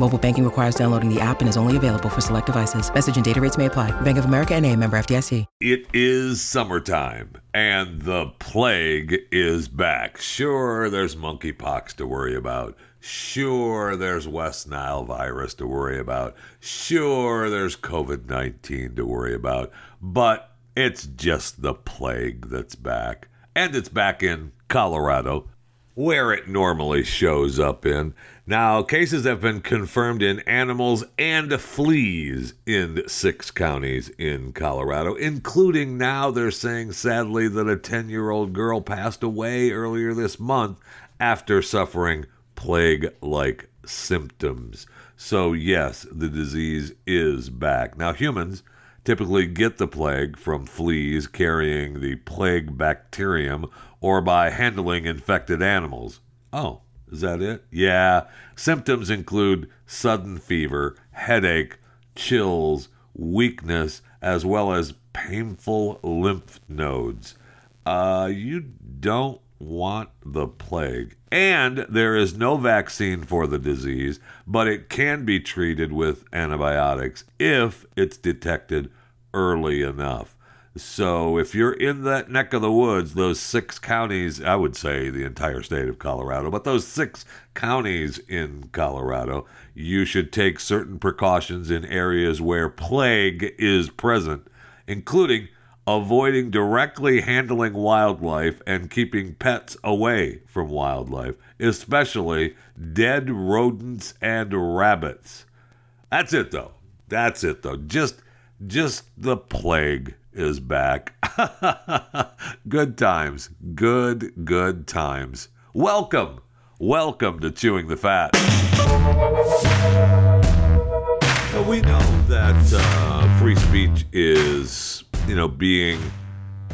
Mobile banking requires downloading the app and is only available for select devices. Message and data rates may apply. Bank of America NA, member FDIC. It is summertime, and the plague is back. Sure, there's monkeypox to worry about. Sure, there's West Nile virus to worry about. Sure, there's COVID-19 to worry about. But it's just the plague that's back. And it's back in Colorado, where it normally shows up in. Now, cases have been confirmed in animals and fleas in 6 counties in Colorado, including now they're saying, sadly, that a 10-year-old girl passed away earlier this month after suffering plague-like symptoms. So, yes, the disease is back. Now, humans typically get the plague from fleas carrying the plague bacterium or by handling infected animals. Oh, is that it? Yeah. Symptoms include sudden fever, headache, chills, weakness, as well as painful lymph nodes. You don't want the plague. And there is no vaccine for the disease, but it can be treated with antibiotics if it's detected early enough. So if you're in that neck of the woods, those 6 counties, I would say the entire state of Colorado, but those 6 counties in Colorado, you should take certain precautions in areas where plague is present, including avoiding directly handling wildlife and keeping pets away from wildlife, especially dead rodents and rabbits. That's it though. Just the plague is back. Good times. Welcome to Chewing the Fat. So we know that free speech is being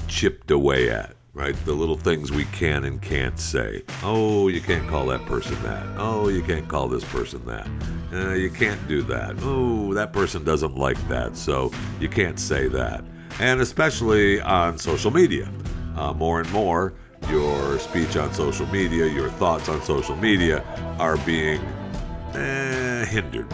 chipped away at, right? The little things we can and can't say. Oh, you can't call that person that. Oh, you can't call this person that. You can't do that. Oh, that person doesn't like that, so you can't say that. And especially on social media. More and more, your speech on social media, your thoughts on social media are being hampered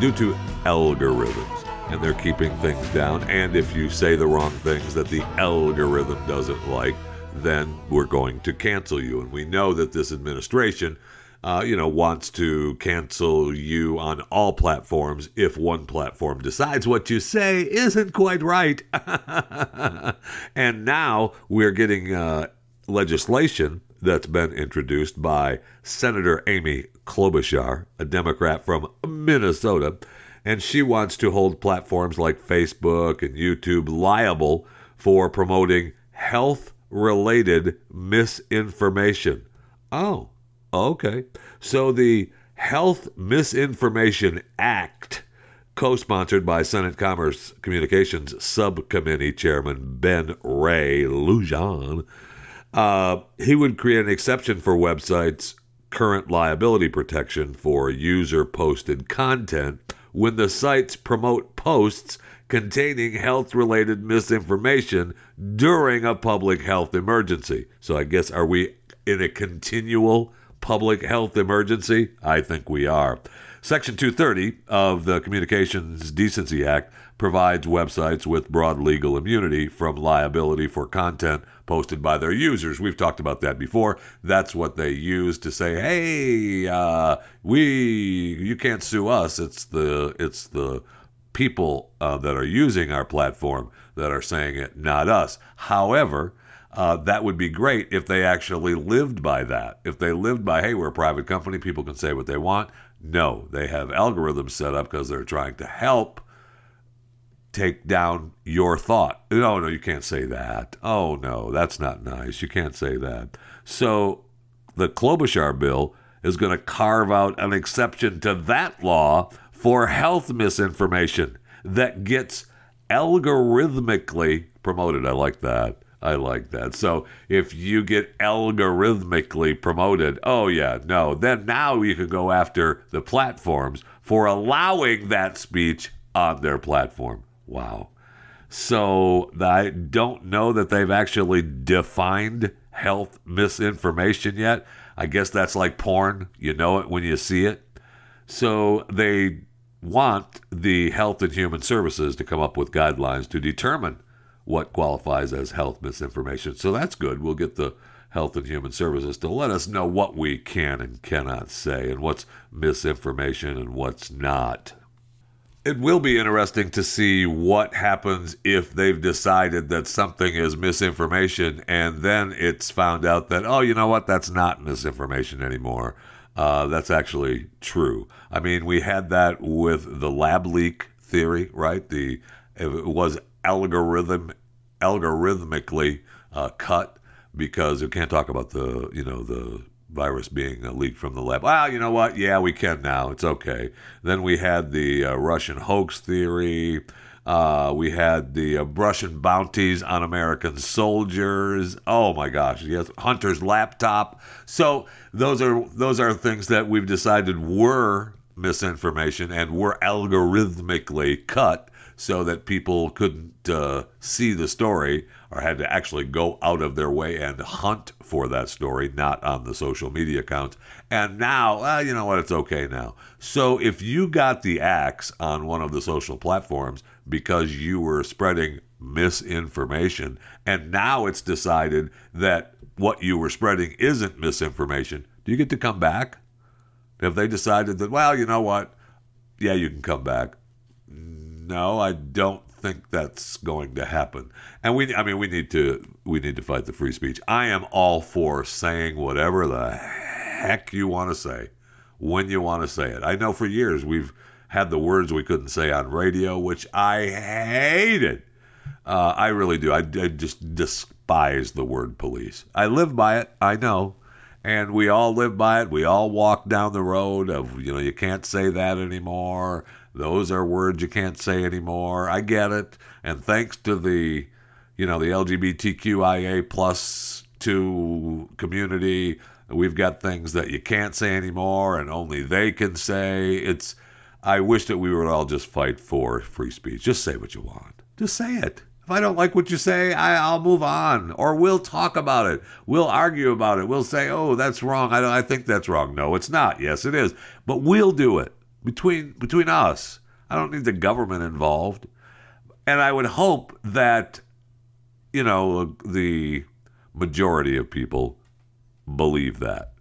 due to algorithms. And they're keeping things down. And if you say the wrong things that the algorithm doesn't like, then we're going to cancel you. And we know that this administration, wants to cancel you on all platforms if one platform decides what you say isn't quite right. And now we're getting legislation that's been introduced by Senator Amy Klobuchar, a Democrat from Minnesota. And she wants to hold platforms like Facebook and YouTube liable for promoting health-related misinformation. Oh, okay. So the Health Misinformation Act, co-sponsored by Senate Commerce Communications Subcommittee Chairman Ben Ray Lujan, he would create an exception for websites' current liability protection for user-posted content when the sites promote posts containing health-related misinformation during a public health emergency. So I guess, are we in a continual public health emergency? I think we are. Section 230 of the Communications Decency Act provides websites with broad legal immunity from liability for content posted by their users. We've talked about that before. That's what they use to say, "Hey, you can't sue us." It's the people that are using our platform that are saying it, not us. However, that would be great if they actually lived by that. If they lived by, hey, we're a private company, people can say what they want. No, they have algorithms set up because they're trying to help take down your thought. No, you can't say that. Oh, no, that's not nice. You can't say that. So the Klobuchar bill is going to carve out an exception to that law for health misinformation that gets algorithmically promoted. I like that. So if you get algorithmically promoted, then now you can go after the platforms for allowing that speech on their platform. Wow. So I don't know that they've actually defined health misinformation yet. I guess that's like porn. You know it when you see it. So they want the Health and Human Services to come up with guidelines to determine what qualifies as health misinformation. So that's good. We'll get the Health and Human Services to let us know what we can and cannot say and what's misinformation and what's not. It will be interesting to see what happens if they've decided that something is misinformation and then it's found out that, oh, you know what, that's not misinformation anymore. That's actually true. I mean, we had that with the lab leak theory, right? It was algorithmically cut because we can't talk about the virus being leaked from the lab. Well, you know what? Yeah, we can now. It's okay. Then we had the Russian hoax theory. We had the Russian bounties on American soldiers. Oh my gosh! Yes, Hunter's laptop. So those are things that we've decided were misinformation and were algorithmically cut so that people couldn't see the story or had to actually go out of their way and hunt for that story, not on the social media accounts. And now, you know what, it's okay now. So if you got the axe on one of the social platforms because you were spreading misinformation, and now it's decided that what you were spreading isn't misinformation, do you get to come back? Have they decided that, well, you know what, yeah, you can come back? No, I don't think that's going to happen. And we need to fight the free speech. I am all for saying whatever the heck you want to say, when you want to say it. I know for years we've had the words we couldn't say on radio, which I hated. I really do. I just despise the word police. I live by it. I know. And we all live by it. We all walk down the road of, you can't say that anymore. Those are words you can't say anymore. I get it. And thanks to the, the LGBTQIA plus 2 community, we've got things that you can't say anymore and only they can say. I wish that we would all just fight for free speech. Just say what you want. Just say it. If I don't like what you say, I'll move on. Or we'll talk about it. We'll argue about it. We'll say, oh, that's wrong. I think that's wrong. No, it's not. Yes, it is. But we'll do it. Between us, I don't need the government involved. And I would hope that, the majority of people believe that.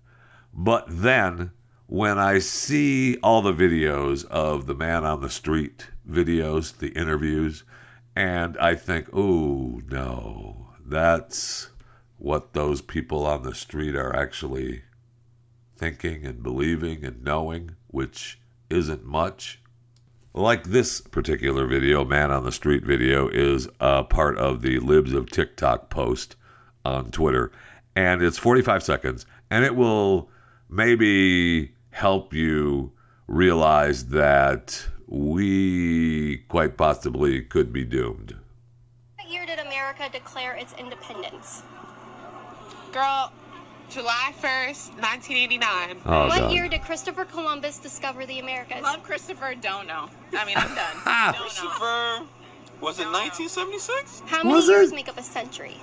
But then when I see all the videos of the man on the street videos, the interviews, and I think, oh, no, that's what those people on the street are actually thinking and believing and knowing, which isn't much. Like this particular video, man on the street video, is a part of the Libs of TikTok post on Twitter, and it's 45 seconds, and it will maybe help you realize that we quite possibly could be doomed. What year did America declare its independence? Girl, July 1st, 1989. Oh, what God. Year did Christopher Columbus discover the Americas? Love Christopher, don't know. I mean, I'm done. Don't Christopher, know. Was it 1976? How many years make up a century?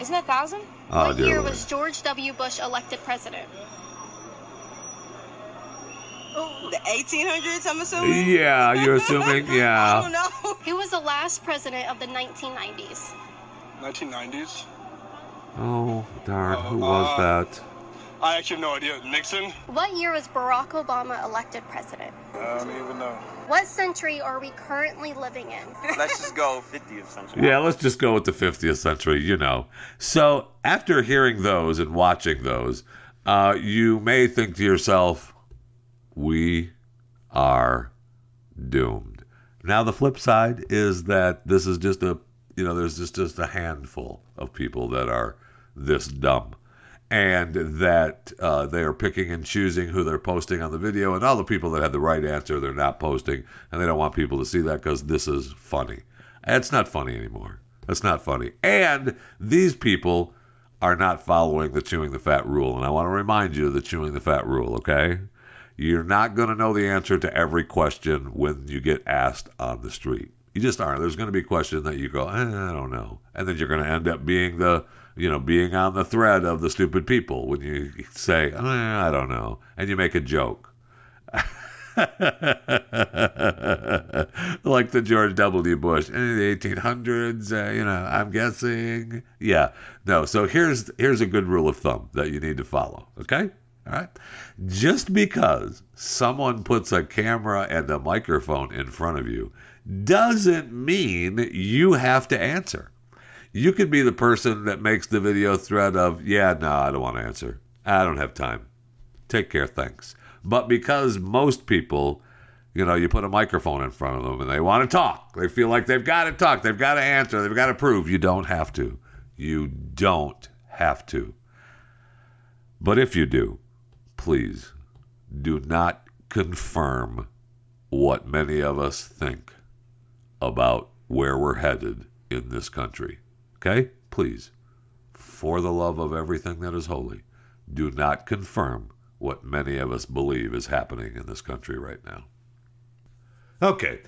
Isn't it 1,000? Oh, what year was George W. Bush elected president? Oh, the 1800s, I'm assuming? Yeah, you're assuming, yeah. I don't know. Who was the last president of the 1990s? 1990s? Oh, darn. Who was that? I actually have no idea. Nixon? What year was Barack Obama elected president? I don't even know. What century are we currently living in? Let's just go 50th century. Yeah, let's just go with the 50th century, So after hearing those and watching those, you may think to yourself, we are doomed. Now, the flip side is that this is just there's just a handful of people that are this dumb, and that they are picking and choosing who they're posting on the video, and all the people that have the right answer, they're not posting, and they don't want people to see that because this is funny. That's not funny anymore. That's not funny. And these people are not following the Chewing the Fat rule. And I want to remind you of the Chewing the Fat rule, okay? You're not going to know the answer to every question when you get asked on the street. You just aren't. There's going to be questions that you go, I don't know. And then you're going to end up being the, you know, being on the thread of the stupid people when you say, I don't know. And you make a joke. Like the George W. Bush in the 1800s, I'm guessing. Yeah, no. So here's a good rule of thumb that you need to follow. Okay, all right. Just because someone puts a camera and a microphone in front of you doesn't mean you have to answer. You could be the person that makes the video thread of, I don't want to answer. I don't have time. Take care, thanks. But because most people, you put a microphone in front of them and they want to talk. They feel like they've got to talk. They've got to answer. They've got to prove. You don't have to. You don't have to. But if you do, please do not confirm what many of us think about where we're headed in this country. Okay? Please, for the love of everything that is holy, do not confirm what many of us believe is happening in this country right now. Okay.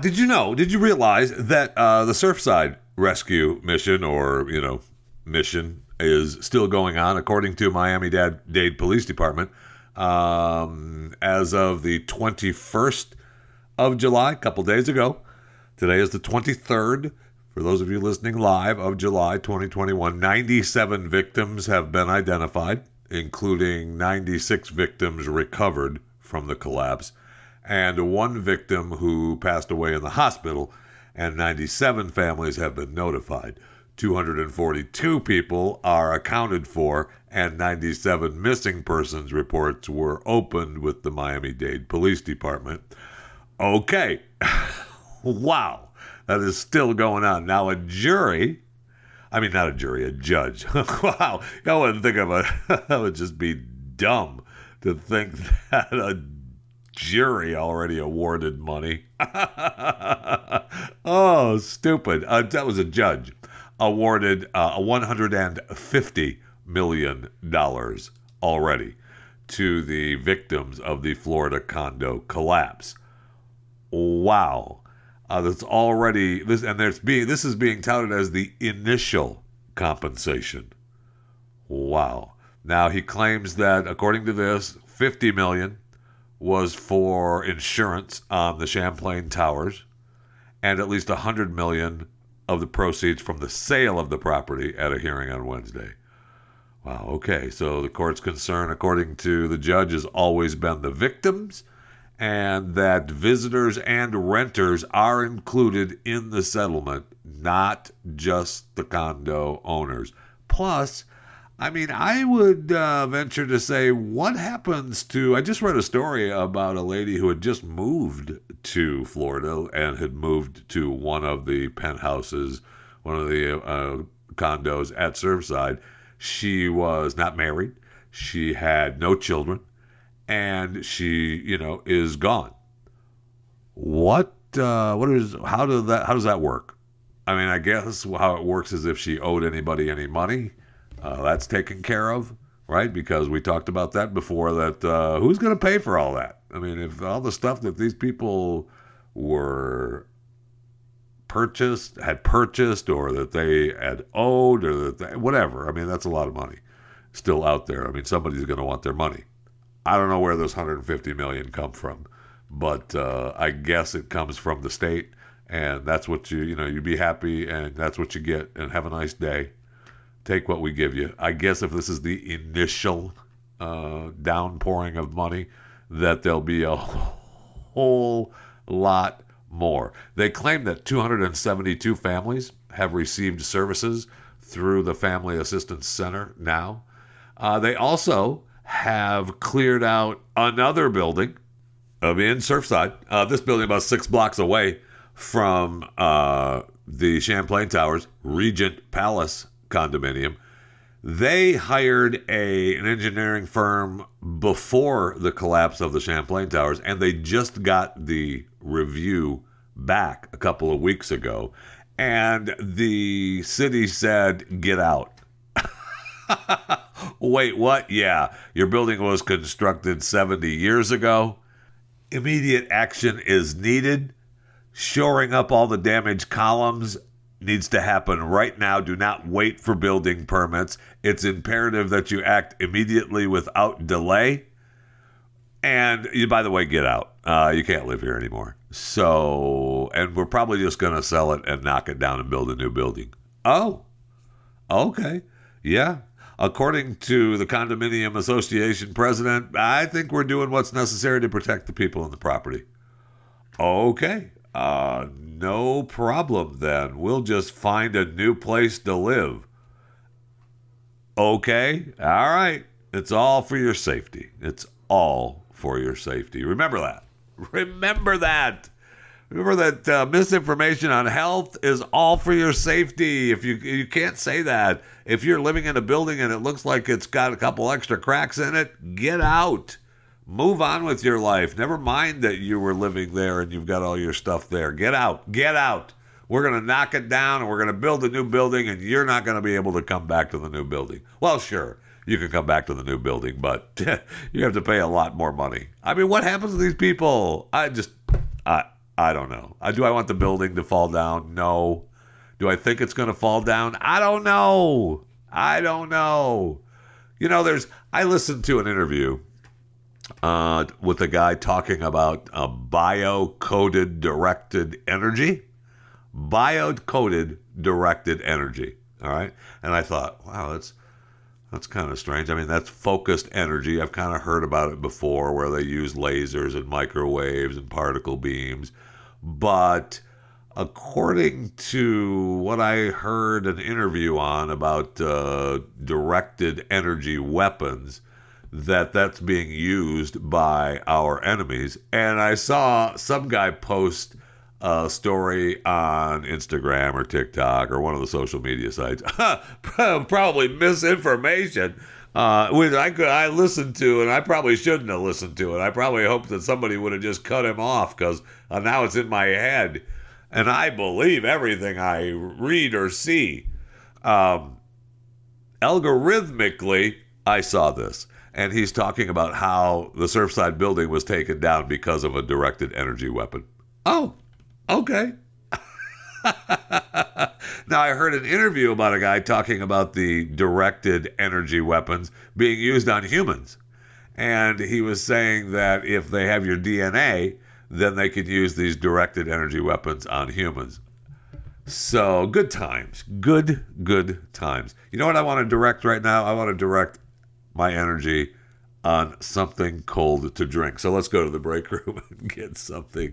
Did you realize that the Surfside rescue mission mission is still going on, according to Miami Dade Police Department, as of the 21st of July, a couple days ago. Today is the 23rd. For those of you listening live, of July 2021, 97 victims have been identified, including 96 victims recovered from the collapse, and one victim who passed away in the hospital, and 97 families have been notified. 242 people are accounted for, and 97 missing persons reports were opened with the Miami-Dade Police Department. Okay. Wow. That is still going on. Now, a judge. Wow. I wouldn't think of that would just be dumb to think that a jury already awarded money. Oh, stupid. That was a judge. Awarded $150 million already to the victims of the Florida condo collapse. Wow. This is being touted as the initial compensation. Wow. Now he claims that, according to this, $50 million was for insurance on the Champlain Towers, and at least $100 million of the proceeds from the sale of the property at a hearing on Wednesday. Wow. Okay. So the court's concern, according to the judge, has always been the victims, and that visitors and renters are included in the settlement, not just the condo owners. Plus, I would venture to say, what happens to... I just read a story about a lady who had just moved to Florida and had moved to one of the penthouses, one of the condos at Surfside. She was not married. She had no children. And she, is gone. How does that work? I guess how it works is if she owed anybody any money, that's taken care of, right? Because we talked about that before, that who's going to pay for all that? If all the stuff that these people were purchased, or that they had owed, or that they, whatever. That's a lot of money still out there. Somebody's going to want their money. I don't know where those $150 million come from, but I guess it comes from the state, and that's what you be happy, and that's what you get, and have a nice day. Take what we give you. I guess if this is the initial downpouring of money, that there'll be a whole lot more. They claim that 272 families have received services through the Family Assistance Center now. They also have cleared out another building in Surfside, this building about 6 blocks away from the Champlain Towers, Regent Palace condominium. They hired an engineering firm before the collapse of the Champlain Towers, and they just got the review back a couple of weeks ago, and the city said, get out. Wait, what? Yeah, your building was constructed 70 years ago. Immediate action is needed. Shoring up all the damaged columns needs to happen right now. Do not wait for building permits. It's imperative that you act immediately without delay. And, you, by the way, get out. You can't live here anymore. So, and we're probably just going to sell it and knock it down and build a new building. Oh, okay. Yeah. According to the Condominium Association president, I think we're doing what's necessary to protect the people and the property. Okay. No problem then. We'll just find a new place to live. Okay. All right. It's all for your safety. It's all for your safety. Remember that. Remember that. Remember that misinformation on health is all for your safety. If you can't say that. If you're living in a building and it looks like it's got a couple extra cracks in it, get out. Move on with your life. Never mind that you were living there and you've got all your stuff there. Get out. Get out. We're going to knock it down and we're going to build a new building, and you're not going to be able to come back to the new building. Well, sure. You can come back to the new building, but you have to pay a lot more money. I mean, what happens to these people? I don't know. Do I want the building to fall down? No. Do I think it's going to fall down? I don't know. I don't know. You know, I listened to an interview with a guy talking about a bio-coded directed energy. Bio-coded directed energy. All right. And I thought, wow, that's kind of strange. I mean, that's focused energy. I've kind of heard about it before where they use lasers and microwaves and particle beams. But according to what I heard an interview on about directed energy weapons, that's being used by our enemies. And I saw some guy post a story on Instagram or TikTok or one of the social media sites, probably misinformation, which I listened to, and I probably shouldn't have listened to it. I probably hoped that somebody would have just cut him off, because now it's in my head, and I believe everything I read or see. Algorithmically, I saw this. And he's talking about how the Surfside building was taken down because of a directed energy weapon. Oh, okay. Now, I heard an interview about a guy talking about the directed energy weapons being used on humans. And he was saying that if they have your DNA, then they could use these directed energy weapons on humans. So, good times. Good times. You know what I want to direct right now? I want to direct my energy on something cold to drink. So let's go to the break room and get something.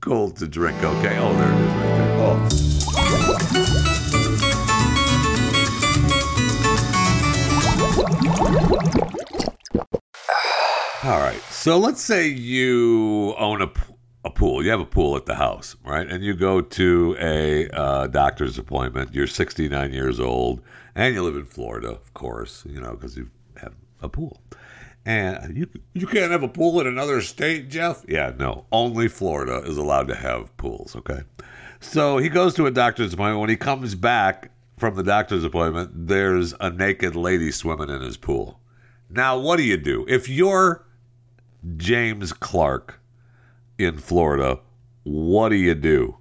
Cold to drink, okay. Oh, there it is right there. Oh. All right. So let's say you own a pool. You have a pool at the house, right? And you go to a doctor's appointment. You're 69 years old, and you live in Florida, of course, you know, because you have a pool. And you can't have a pool in another state, Jeff? Yeah, no. Only Florida is allowed to have pools, okay? So he goes to a doctor's appointment. When he comes back from the doctor's appointment, there's a naked lady swimming in his pool. Now, what do you do? If you're James Clark in Florida, what do?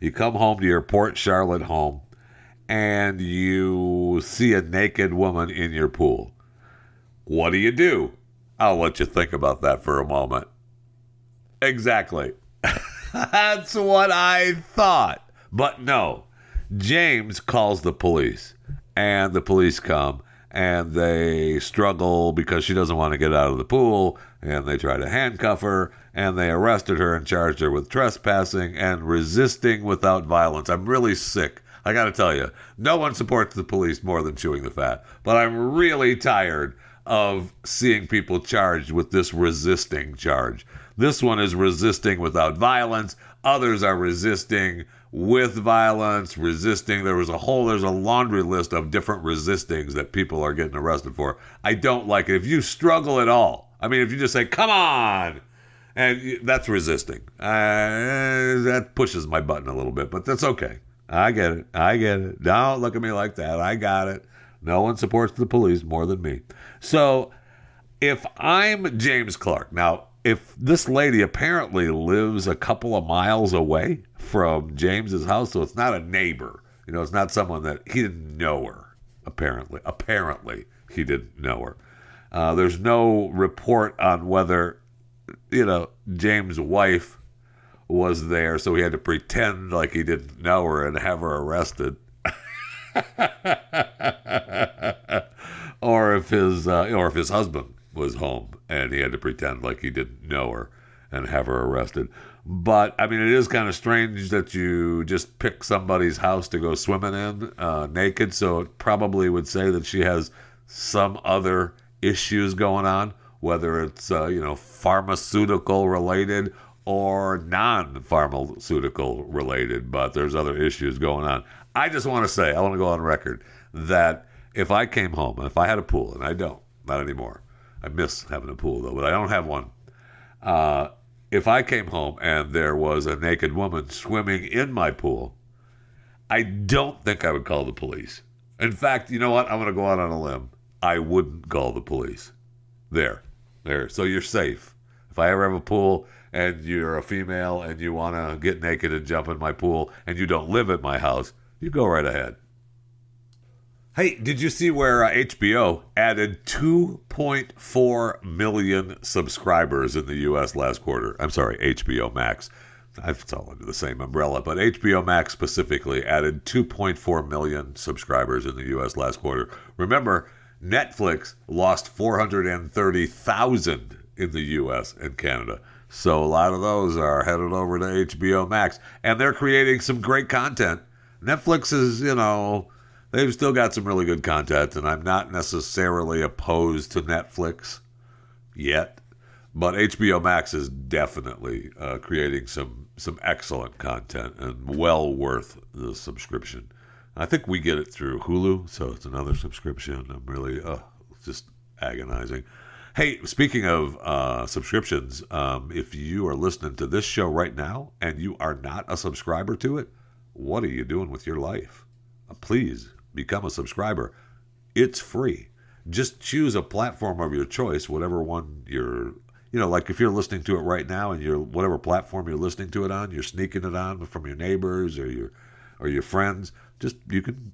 You come home to your Port Charlotte home, and you see a naked woman in your pool. What do? I'll let you think about that for a moment. Exactly. That's what I thought. But no, James calls the police, and the police come, and they struggle because she doesn't want to get out of the pool, and they try to handcuff her, and they arrested her and charged her with trespassing and resisting without violence. I'm really sick. I got to tell you, no one supports the police more than Chewing the Fat, but I'm really tired of seeing people charged with this resisting charge. This one is resisting without violence. Others are resisting with violence, resisting. There's a laundry list of different resistings that people are getting arrested for. I don't like it. If you struggle at all, I mean, if you just say, come on, and that's resisting. That pushes my button a little bit, but that's okay. I get it. Don't look at me like that. I got it. No one supports the police more than me. So if I'm James Clark, now, if this lady apparently lives a couple of miles away from James's house, so it's not a neighbor. You know, it's not someone that he didn't know her, apparently. Apparently, he didn't know her. There's no report on whether, you know, James' wife was there, so he had to pretend like he didn't know her and have her arrested. Or if his husband was home and he had to pretend like he didn't know her and have her arrested. But I mean, it is kind of strange that you just pick somebody's house to go swimming in naked. So it probably would say that she has some other issues going on, whether it's pharmaceutical related or non-pharmaceutical related. But there's other issues going on. I just want to say, I want to go on record that if I came home, if I had a pool, and I don't, not anymore. I miss having a pool, though, but I don't have one. If I came home and there was a naked woman swimming in my pool, I don't think I would call the police. In fact, you know what? I'm going to go out on a limb. I wouldn't call the police. There. So you're safe. If I ever have a pool and you're a female and you want to get naked and jump in my pool and you don't live at my house, you go right ahead. Hey, did you see where HBO added 2.4 million subscribers in the U.S. last quarter? I'm sorry, HBO Max. It's all under the same umbrella, but HBO Max specifically added 2.4 million subscribers in the U.S. last quarter. Remember, Netflix lost 430,000 in the U.S. and Canada. So a lot of those are headed over to HBO Max, and they're creating some great content. Netflix is, they've still got some really good content, and I'm not necessarily opposed to Netflix yet, but HBO Max is definitely creating some excellent content and well worth the subscription. I think we get it through Hulu, so it's another subscription. I'm really just agonizing. Hey, speaking of subscriptions, if you are listening to this show right now and you are not a subscriber to it, what are you doing with your life? Please become a subscriber. It's free. Just choose a platform of your choice, whatever one you're, like if you're listening to it right now and you're whatever platform you're listening to it on, you're sneaking it on from your neighbors or your friends, just you can,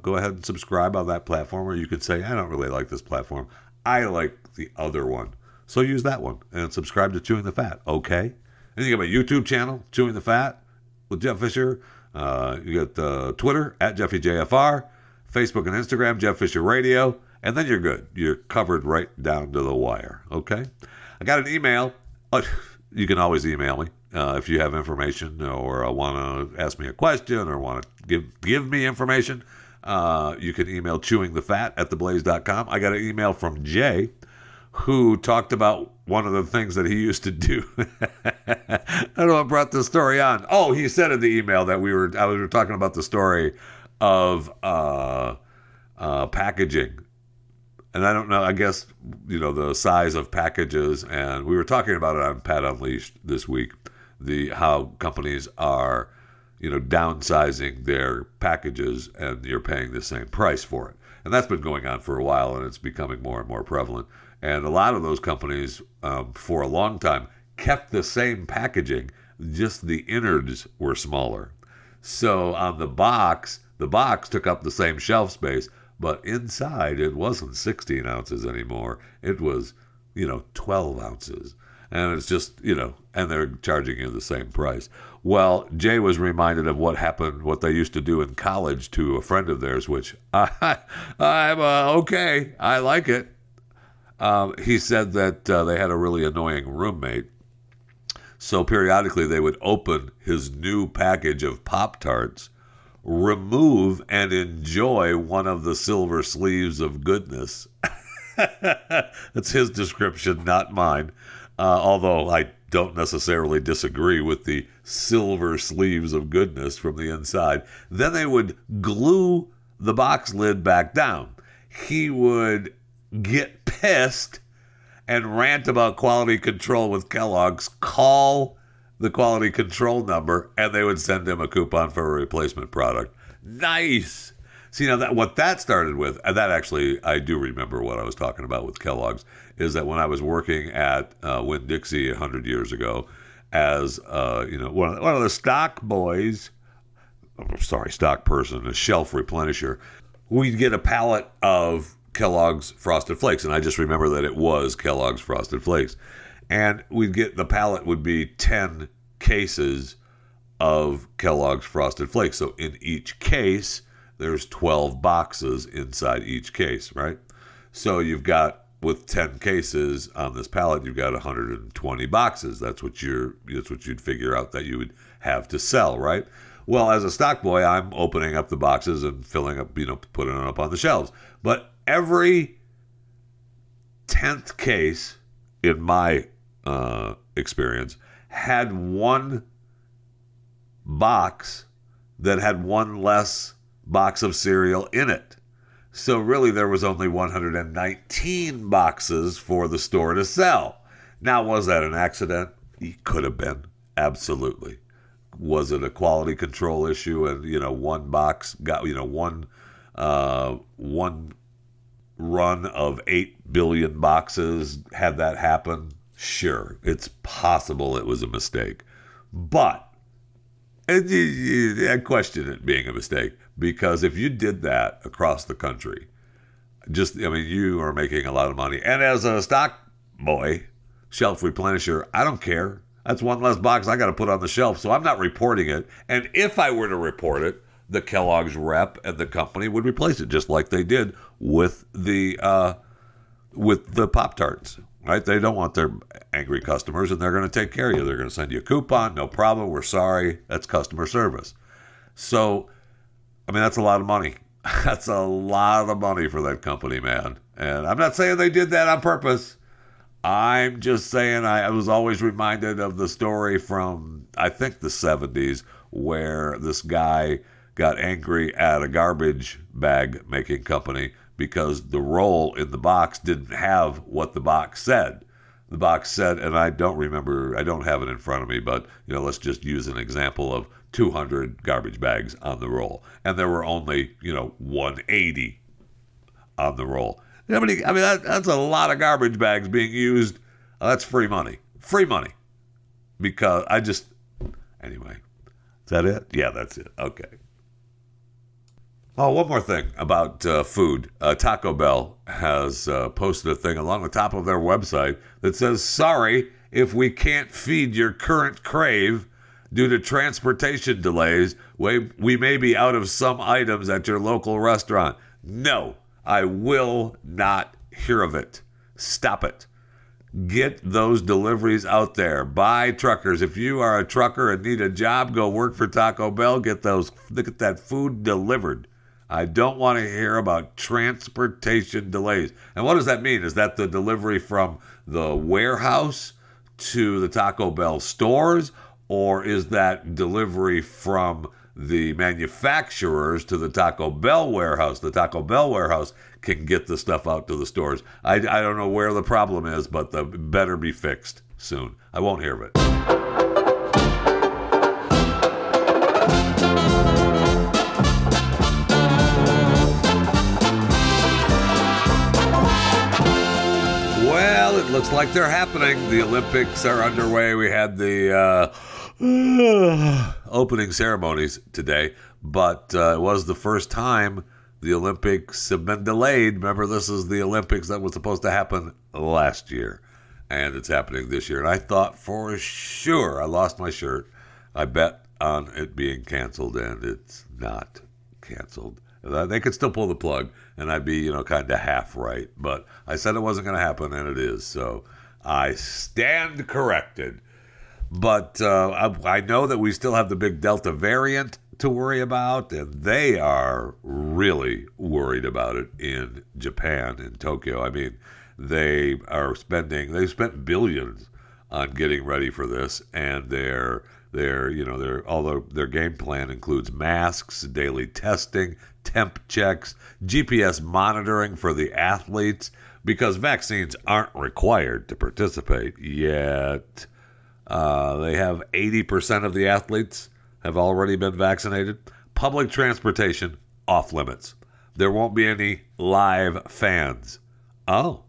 go ahead and subscribe on that platform, or you could say, I don't really like this platform. I like the other one. So use that one and subscribe to Chewing the Fat, okay? And you got my YouTube channel, Chewing the Fat with Jeff Fisher. You got Twitter at JeffyJFR, Facebook and Instagram, Jeff Fisher Radio, and then you're good. You're covered right down to the wire. Okay. I got an email. You can always email me if you have information or want to ask me a question or want to give me information. You can email chewingthefat@theblaze.com. I got an email from Jay, who talked about one of the things that he used to do. I don't know what brought this story on. Oh, he said in the email that we were talking about the story of packaging. And I don't know, I guess, the size of packages. And we were talking about it on Pat Unleashed this week, how companies are, downsizing their packages and you're paying the same price for it. And that's been going on for a while and it's becoming more and more prevalent. And a lot of those companies, for a long time, kept the same packaging, just the innards were smaller. So on the box took up the same shelf space, but inside it wasn't 16 ounces anymore. It was, 12 ounces. And it's just, and they're charging you the same price. Well, Jay was reminded of what happened, what they used to do in college to a friend of theirs, which I'm okay. I like it. He said that they had a really annoying roommate. So periodically they would open his new package of Pop-Tarts, remove and enjoy one of the silver sleeves of goodness. That's his description, not mine. Although I don't necessarily disagree with the silver sleeves of goodness from the inside. Then they would glue the box lid back down. He would get pissed and rant about quality control with Kellogg's, call the quality control number, and they would send him a coupon for a replacement product. Nice. See, now that what that started with, that actually, I do remember what I was talking about with Kellogg's, is that when I was working at Winn-Dixie 100 years ago as one of the stock boys, stock person, a shelf replenisher, we'd get a pallet of Kellogg's Frosted Flakes. And I just remember that it was Kellogg's Frosted Flakes. And we'd get, the pallet would be 10 cases of Kellogg's Frosted Flakes. So in each case, there's 12 boxes inside each case, right? So you've got, with 10 cases on this pallet, you've got 120 boxes. That's what you'd figure out that you would have to sell, right? Well, as a stock boy, I'm opening up the boxes and filling up, putting it up on the shelves. But every 10th case, in my experience, had one box that had one less box of cereal in it. So really there was only 119 boxes for the store to sell. Now, was that an accident? It could have been. Absolutely. Was it a quality control issue and, one box got, one run of 8 billion boxes had that happen? Sure. It's possible it was a mistake. But I question it being a mistake. Because if you did that across the country, you are making a lot of money. And as a stock boy, shelf replenisher, I don't care. That's one less box I got to put on the shelf, so I'm not reporting it. And if I were to report it, the Kellogg's rep and the company would replace it, just like they did with the Pop-Tarts. Right? They don't want their angry customers, and they're going to take care of you. They're going to send you a coupon. No problem. We're sorry. That's customer service. So that's a lot of money. That's a lot of money for that company, man. And I'm not saying they did that on purpose. I'm just saying I was always reminded of the story from, I think, the 70s, where this guy got angry at a garbage bag making company because the roll in the box didn't have what the box said. The box said, and I don't have it in front of me, but let's just use an example of 200 garbage bags on the roll, and there were only 180 on the roll. That's a lot of garbage bags being used. That's free money, because anyway, is that it? Yeah, that's it. Okay. Oh, one more thing about food. Taco Bell has posted a thing along the top of their website that says, "Sorry if we can't feed your current crave. Due to transportation delays, we may be out of some items at your local restaurant." No, I will not hear of it. Stop it. Get those deliveries out there by truckers. If you are a trucker and need a job, go work for Taco Bell. Get that food delivered. I don't want to hear about transportation delays. And what does that mean? Is that the delivery from the warehouse to the Taco Bell stores? Or is that delivery from the manufacturers to the Taco Bell warehouse? The Taco Bell warehouse can get the stuff out to the stores. I don't know where the problem is, but the better be fixed soon. I won't hear of it. Well, it looks like they're happening. The Olympics are underway. We had the opening ceremonies today, but it was the first time the Olympics have been delayed. Remember, this is the Olympics that was supposed to happen last year, and it's happening this year. And I thought for sure, I lost my shirt. I bet on it being canceled, and it's not canceled. They could still pull the plug, and I'd be, kind of half right. But I said it wasn't going to happen, and it is. So I stand corrected. But I know that we still have the big Delta variant to worry about, and they are really worried about it in Japan, in Tokyo. I mean, they've spent billions on getting ready for this, and although their game plan includes masks, daily testing, temp checks, GPS monitoring for the athletes, because vaccines aren't required to participate yet. They have 80% of the athletes have already been vaccinated. Public transportation off limits. There won't be any live fans. Oh,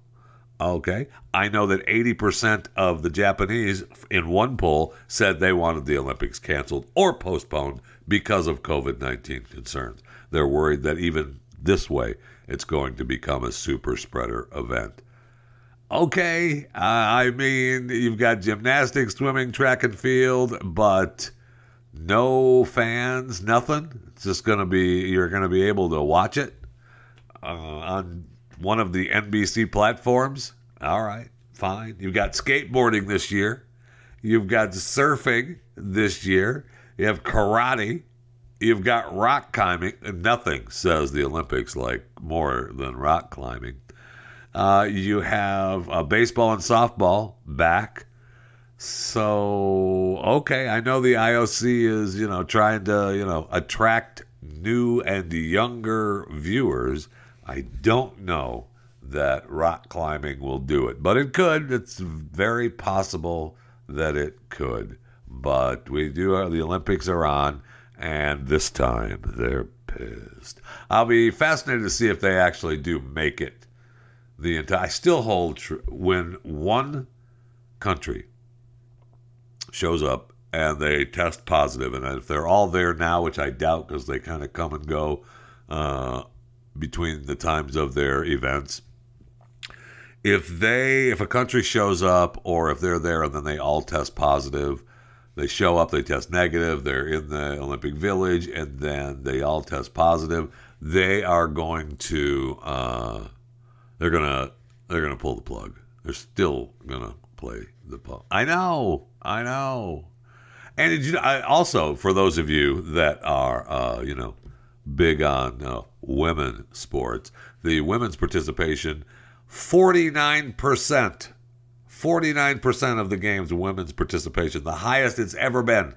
okay. I know that 80% of the Japanese in one poll said they wanted the Olympics canceled or postponed because of COVID-19 concerns. They're worried that even this way, it's going to become a super spreader event. Okay, I mean, you've got gymnastics, swimming, track and field, but no fans, nothing. It's just going to be, you're going to be able to watch it on one of the NBC platforms. All right, fine. You've got skateboarding this year. You've got surfing this year. You have karate. You've got rock climbing. Nothing says the Olympics like more than rock climbing. You have baseball and softball back. So, okay, I know the IOC is, trying to, attract new and younger viewers. I don't know that rock climbing will do it, but it could. It's very possible that it could. But the Olympics are on, and this time they're pissed. I'll be fascinated to see if they actually do make it. I still hold true when one country shows up and they test positive, and if they're all there now, which I doubt because they kind of come and go between the times of their events. If a country shows up, or if they're there and then they all test positive, they show up, they test negative, they're in the Olympic Village, and then they all test positive, they are going to. They're gonna pull the plug. They're still gonna play the pub. I know. And also, for those of you that are big on women sports, the women's participation, 49%. 49% of the game's women's participation, the highest it's ever been.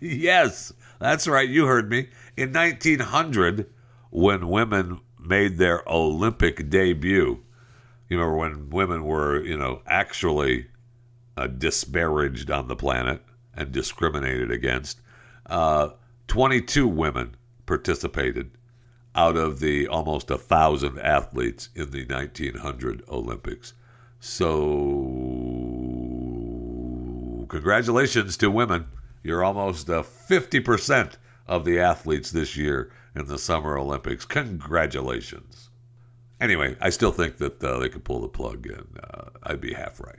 Yes, that's right. You heard me. In 1900, when women made their Olympic debut. You remember when women were, actually disparaged on the planet and discriminated against. 22 women participated out of the almost 1,000 athletes in the 1900 Olympics. So, congratulations to women. You're almost 50% of the athletes this year in the Summer Olympics. Congratulations. Anyway, I still think that they could pull the plug, and I'd be half right.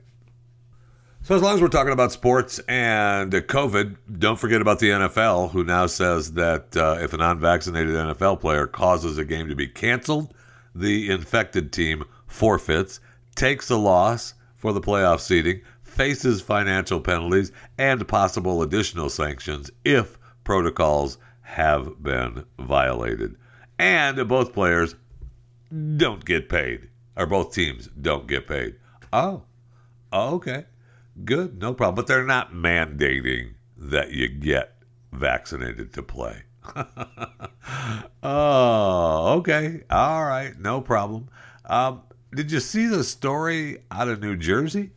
So as long as we're talking about sports and COVID, don't forget about the NFL, who now says that if a non-vaccinated NFL player causes a game to be canceled, the infected team forfeits, takes a loss for the playoff seeding, faces financial penalties, and possible additional sanctions if protocols have been violated, and both players don't get paid, or both teams don't get paid. Oh, okay, good, no problem. But they're not mandating that you get vaccinated to play. Oh, okay, all right, no problem. Did you see the story out of New Jersey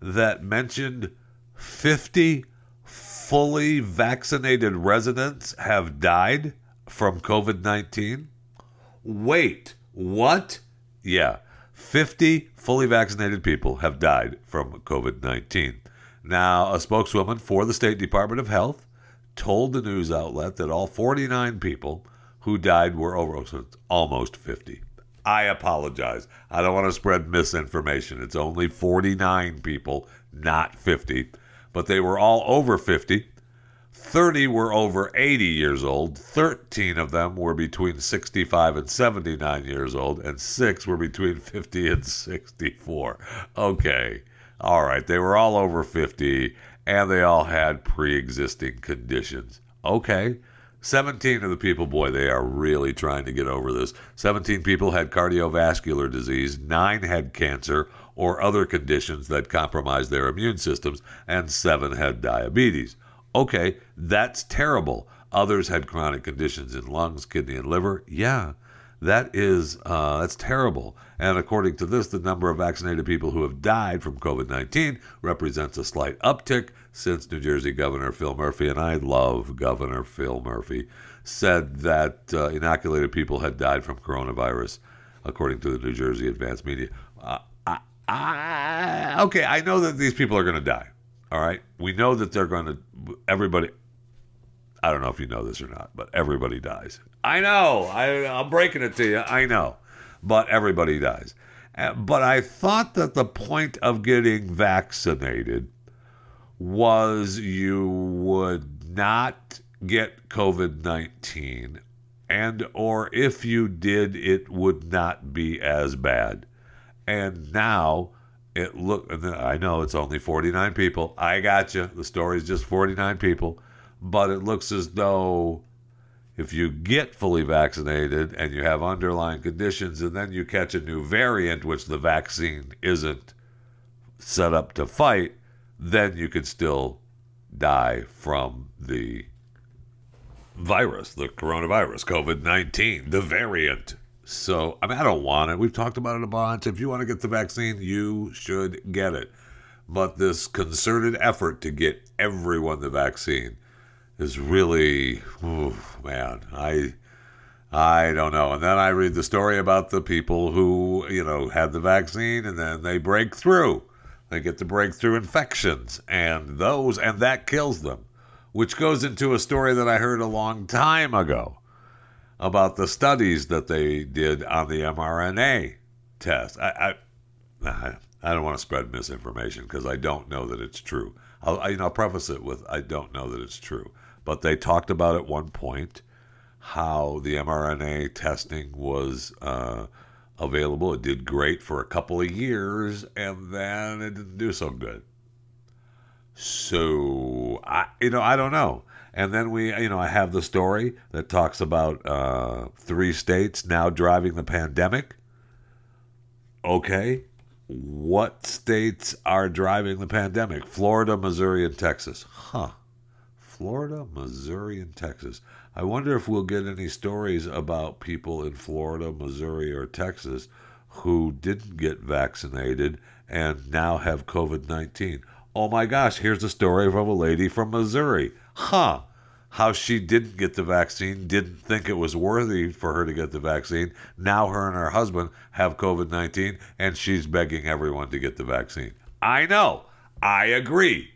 that mentioned 50 fully vaccinated residents have died from COVID-19? Wait, what? Yeah, 50 fully vaccinated people have died from COVID-19. Now, a spokeswoman for the State Department of Health told the news outlet that all 49 people who died were over, so it's almost 50. I apologize. I don't want to spread misinformation. It's only 49 people, not 50. But they were all over 50. 30 were over 80 years old, 13 of them were between 65 and 79 years old, and 6 were between 50 and 64. Okay, all right, they were all over 50, and they all had pre-existing conditions. Okay, 17 of the people, boy, they are really trying to get over this. 17 people had cardiovascular disease, 9 had cancer or other conditions that compromised their immune systems, and 7 had diabetes. Okay, that's terrible. Others had chronic conditions in lungs, kidney, and liver. Yeah, that is that's terrible. And according to this, the number of vaccinated people who have died from COVID-19 represents a slight uptick since New Jersey Governor Phil Murphy, and I love Governor Phil Murphy, said that inoculated people had died from coronavirus, according to the New Jersey Advanced Media. Okay, I know that these people are going to die. All right, we know that they're going to, everybody, I don't know if you know this or not, but everybody dies. I know, I'm breaking it to you, I know, but everybody dies. But I thought that the point of getting vaccinated was you would not get COVID-19, and or if you did, it would not be as bad. And now... I know it's only 49 people. I got you. The story's just 49 people. But it looks as though if you get fully vaccinated and you have underlying conditions and then you catch a new variant, which the vaccine isn't set up to fight, then you could still die from the virus, the coronavirus, COVID-19, the variant. So, I mean, I don't want it. We've talked about it a bunch. If you want to get the vaccine, you should get it. But this concerted effort to get everyone the vaccine is really, man, I don't know. And then I read the story about the people who, you know, had the vaccine and then they break through. They get the breakthrough infections and those, and that kills them, which goes into a story that I heard a long time ago about the studies that they did on the mRNA test. I don't want to spread misinformation because I don't know that it's true. I'll preface it with I don't know that it's true. But they talked about at one point how the mRNA testing was available. It did great for a couple of years, and then it didn't do so good. So, I don't know. And then I have the story that talks about 3 states now driving the pandemic. Okay, what states are driving the pandemic? Florida, Missouri, and Texas. Huh. Florida, Missouri, and Texas. I wonder if we'll get any stories about people in Florida, Missouri, or Texas who didn't get vaccinated and now have COVID-19. Oh my gosh, here's a story from a lady from Missouri. Huh. How she didn't get the vaccine, didn't think it was worthy for her to get the vaccine. Now her and her husband have COVID-19, and she's begging everyone to get the vaccine. I know. I agree.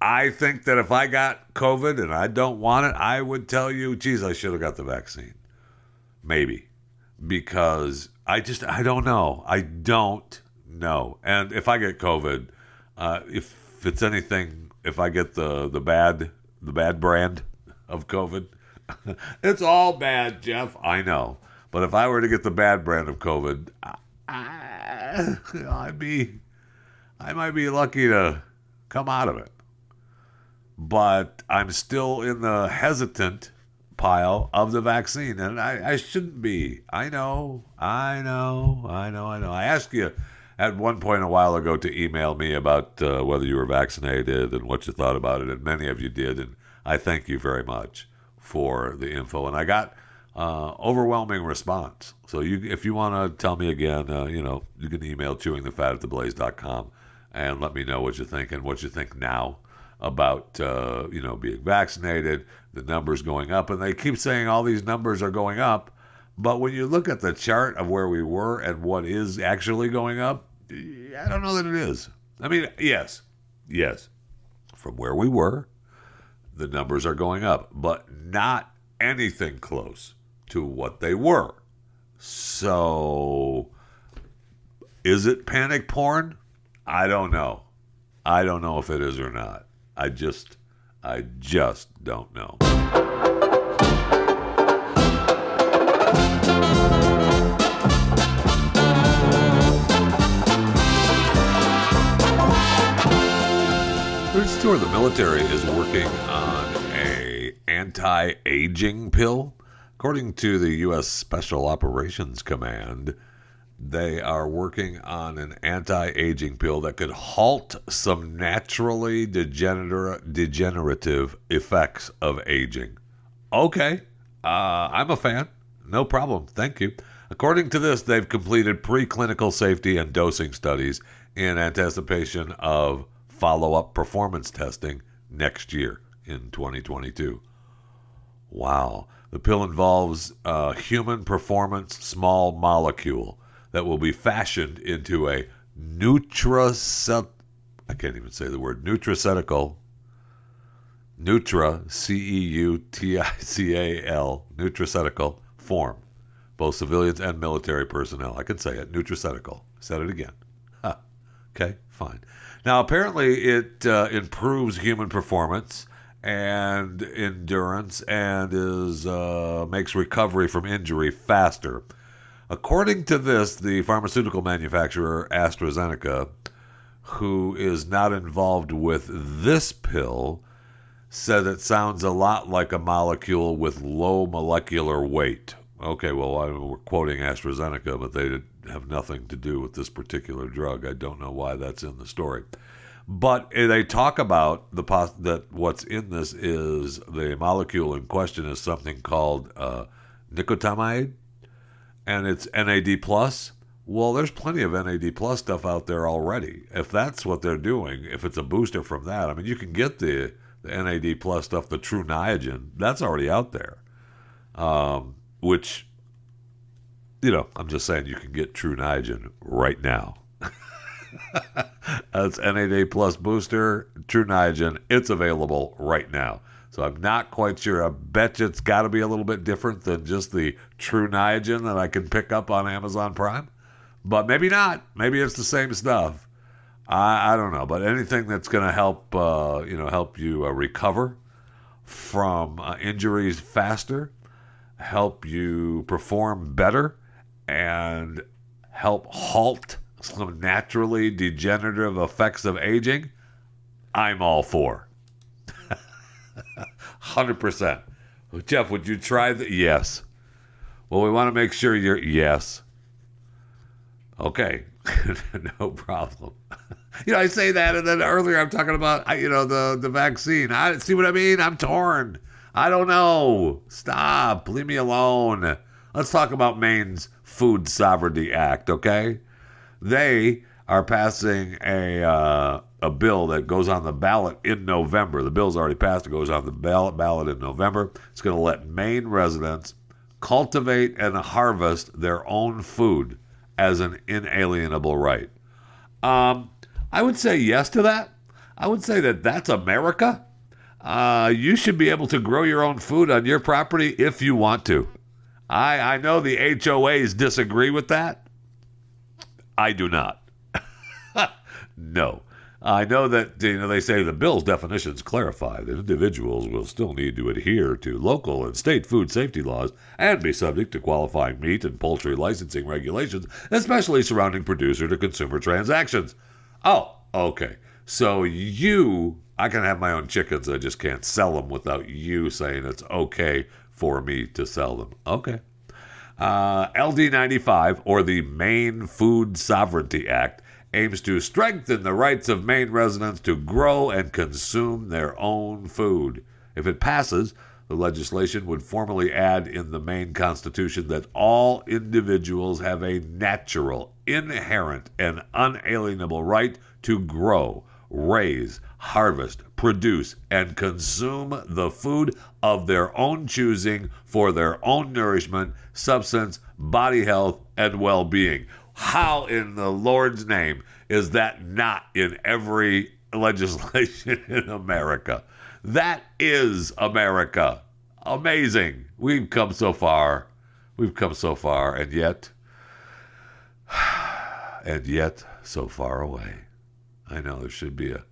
I think that if I got COVID and I don't want it, I would tell you, geez, I should have got the vaccine. Maybe. Because I don't know. I don't know. And if I get COVID, if it's anything, if I get the bad brand of COVID, it's all bad, Jeff. I know. But if I were to get the bad brand of COVID, I might be lucky to come out of it. But I'm still in the hesitant pile of the vaccine, and I shouldn't be. I know. I asked you at one point a while ago to email me about whether you were vaccinated and what you thought about it, and many of you did, and I thank you very much for the info. And I got overwhelming response. So if you want to tell me again, you can email chewingthefat@theblaze.com and let me know what you think and what you think now about being vaccinated, the numbers going up, and they keep saying all these numbers are going up, but when you look at the chart of where we were and what is actually going up, I don't know that it is. I mean, yes. From where we were, the numbers are going up, but not anything close to what they were. So, is it panic porn? I don't know. I don't know if it is or not. I just, I just don't know. It's true the military is working on an anti-aging pill. According to the U.S. Special Operations Command, they are working on an anti-aging pill that could halt some naturally degenerative effects of aging. Okay, I'm a fan. No problem. Thank you. According to this, they've completed preclinical safety and dosing studies in anticipation of follow-up performance testing next year in 2022. Wow. The pill involves a human performance small molecule that will be fashioned into a nutraceutical form. Both civilians and military personnel. I can say it. Nutraceutical. Said it again. Huh. Okay, fine. Now, apparently it improves human performance and endurance and makes recovery from injury faster. According to this, the pharmaceutical manufacturer AstraZeneca, who is not involved with this pill, said it sounds a lot like a molecule with low molecular weight. Okay, well, we're quoting AstraZeneca, but they have nothing to do with this particular drug. I don't know why that's in the story. But they talk about that what's in this is the molecule in question is something called nicotinamide, and it's NAD+. Well, there's plenty of NAD+ stuff out there already. If that's what they're doing, if it's a booster from that, I mean, you can get the NAD+ stuff, the TruNiagen. That's already out there. Which, you know, I'm just saying you can get TruNiagen right now. That's NAD Plus Booster, TruNiagen. It's available right now. So I'm not quite sure. I bet you it's got to be a little bit different than just the TruNiagen that I can pick up on Amazon Prime. But maybe not. Maybe it's the same stuff. I don't know. But anything that's going to help, help you recover from injuries faster, help you perform better, and help halt some naturally degenerative effects of aging, I'm all for. 100%. Well, Jeff, would you try the... Yes. Well, we want to make sure you're... Yes. Okay. No problem. I say that, and then earlier I'm talking about, the vaccine. I see what I mean? I'm torn. I don't know. Stop. Leave me alone. Let's talk about Maine's Food Sovereignty Act, okay? They are passing a bill that goes on the ballot in November. The bill's already passed. It goes on the ballot in November. It's going to let Maine residents cultivate and harvest their own food as an inalienable right. I would say yes to that. I would say that that's America. You should be able to grow your own food on your property if you want to. I know the HOAs disagree with that. I do not. No. I know that, they say the bill's definitions clarify that individuals will still need to adhere to local and state food safety laws and be subject to qualifying meat and poultry licensing regulations, especially surrounding producer-to-consumer transactions. Oh, okay. So I can have my own chickens. I just can't sell them without you saying it's okay for me to sell them. Okay. LD95, or the Maine Food Sovereignty Act, aims to strengthen the rights of Maine residents to grow and consume their own food. If it passes, the legislation would formally add in the Maine Constitution that all individuals have a natural, inherent, and unalienable right to grow, raise, harvest, produce, and consume the food of their own choosing for their own nourishment, substance, body health, and well-being. How in the Lord's name is that not in every legislation in America? That is America. Amazing. We've come so far. We've come so far, and yet so far away. I know there should be a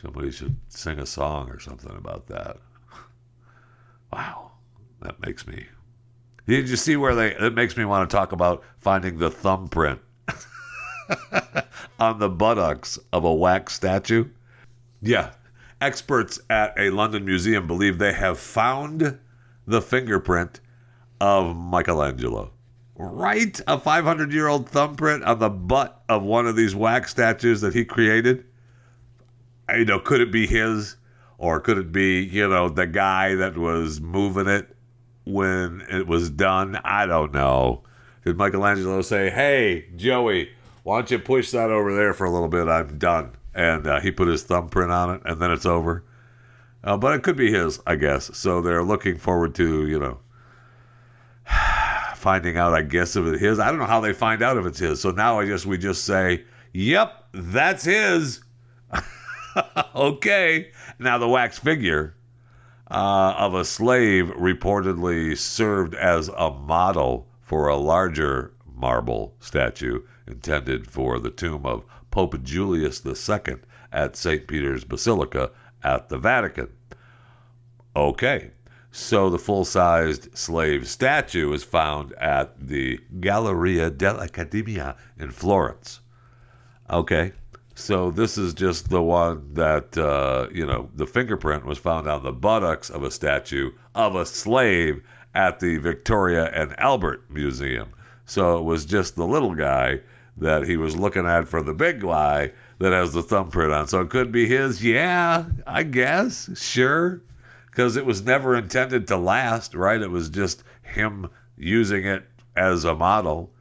Somebody should sing a song or something about that. Wow. That makes me... Did you see where they... It makes me want to talk about finding the thumbprint on the buttocks of a wax statue. Yeah. Experts at a London museum believe they have found the fingerprint of Michelangelo. Right? A 500-year-old thumbprint on the butt of one of these wax statues that he created. You know, could it be his, or could it be, you know, the guy that was moving it when it was done? I don't know. Did Michelangelo say, hey, Joey, why don't you push that over there for a little bit? I'm done. And he put his thumbprint on it, and then it's over. But it could be his, I guess. So they're looking forward to, you know, finding out, I guess, if it's his. I don't know how they find out if it's his. So now we just say, yep, that's his. Okay. Now the wax figure of a slave reportedly served as a model for a larger marble statue intended for the tomb of Pope Julius II at St. Peter's Basilica at the Vatican. Okay. So the full-sized slave statue is found at the Galleria dell'Accademia in Florence. Okay. So this is just the one that, you know, the fingerprint was found on the buttocks of a statue of a slave at the Victoria and Albert Museum. So it was just the little guy that he was looking at for the big guy that has the thumbprint on. So it could be his. Yeah, I guess. Sure. Because it was never intended to last, right? It was just him using it as a model.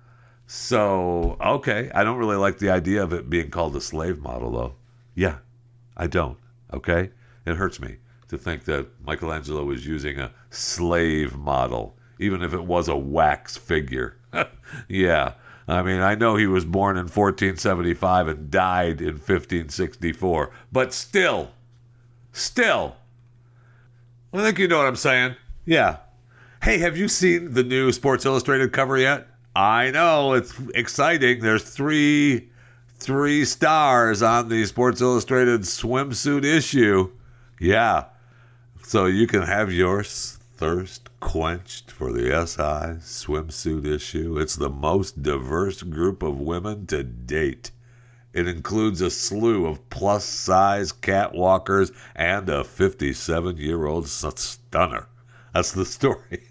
So, okay, I don't really like the idea of it being called a slave model, though. Yeah, I don't, okay? It hurts me to think that Michelangelo was using a slave model, even if it was a wax figure. Yeah, I mean, I know he was born in 1475 and died in 1564, but still, I think you know what I'm saying. Yeah. Hey, have you seen the new Sports Illustrated cover yet? I know, it's exciting. There's three stars on the Sports Illustrated swimsuit issue. Yeah. So you can have your thirst quenched for the SI swimsuit issue. It's the most diverse group of women to date. It includes a slew of plus-size catwalkers and a 57-year-old stunner. That's the story.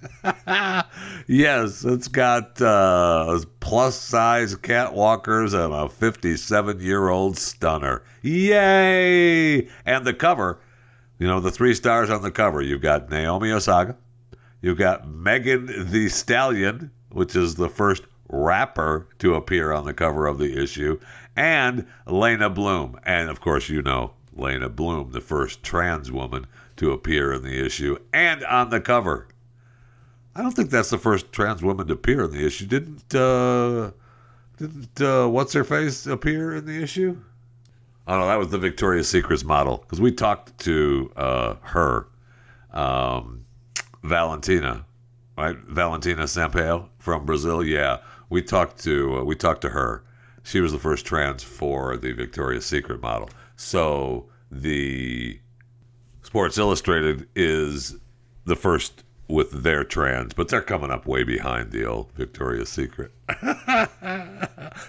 Yes, it's got plus-size catwalkers and a 57-year-old stunner. Yay! And the cover, you know, the three stars on the cover. You've got Naomi Osaka. You've got Megan Thee Stallion, which is the first rapper to appear on the cover of the issue. And Lena Bloom. And, of course, you know Lena Bloom, the first trans woman to appear in the issue and on the cover. I don't think that's the first trans woman to appear in the issue. Didn't What's-Her-Face appear in the issue? Oh, no, that was the Victoria's Secret model. Because we talked to her, Valentina, right? Valentina Sampaio from Brazil, yeah. We talked to her. She was the first trans for the Victoria's Secret model. So the Sports Illustrated is the first with their trans, but they're coming up way behind the old Victoria's Secret.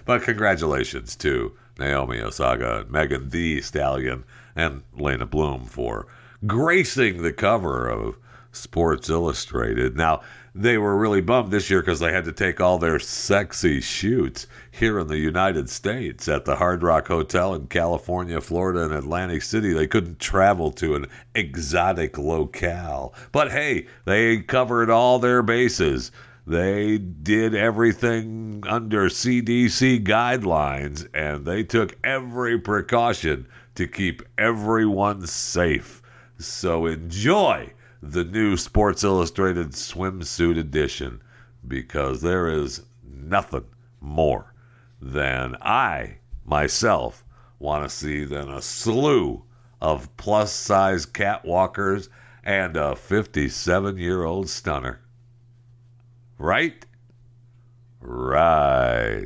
But congratulations to Naomi Osaka, Megan Thee Stallion, and Lena Bloom for gracing the cover of Sports Illustrated. Now, they were really bummed this year because they had to take all their sexy shoots here in the United States at the Hard Rock Hotel in California, Florida, and Atlantic City. They couldn't travel to an exotic locale. But hey, they covered all their bases. They did everything under CDC guidelines, and they took every precaution to keep everyone safe. So enjoy the new Sports Illustrated swimsuit edition, because there is nothing more than I, myself, want to see than a slew of plus-size catwalkers and a 57-year-old stunner. Right? Right.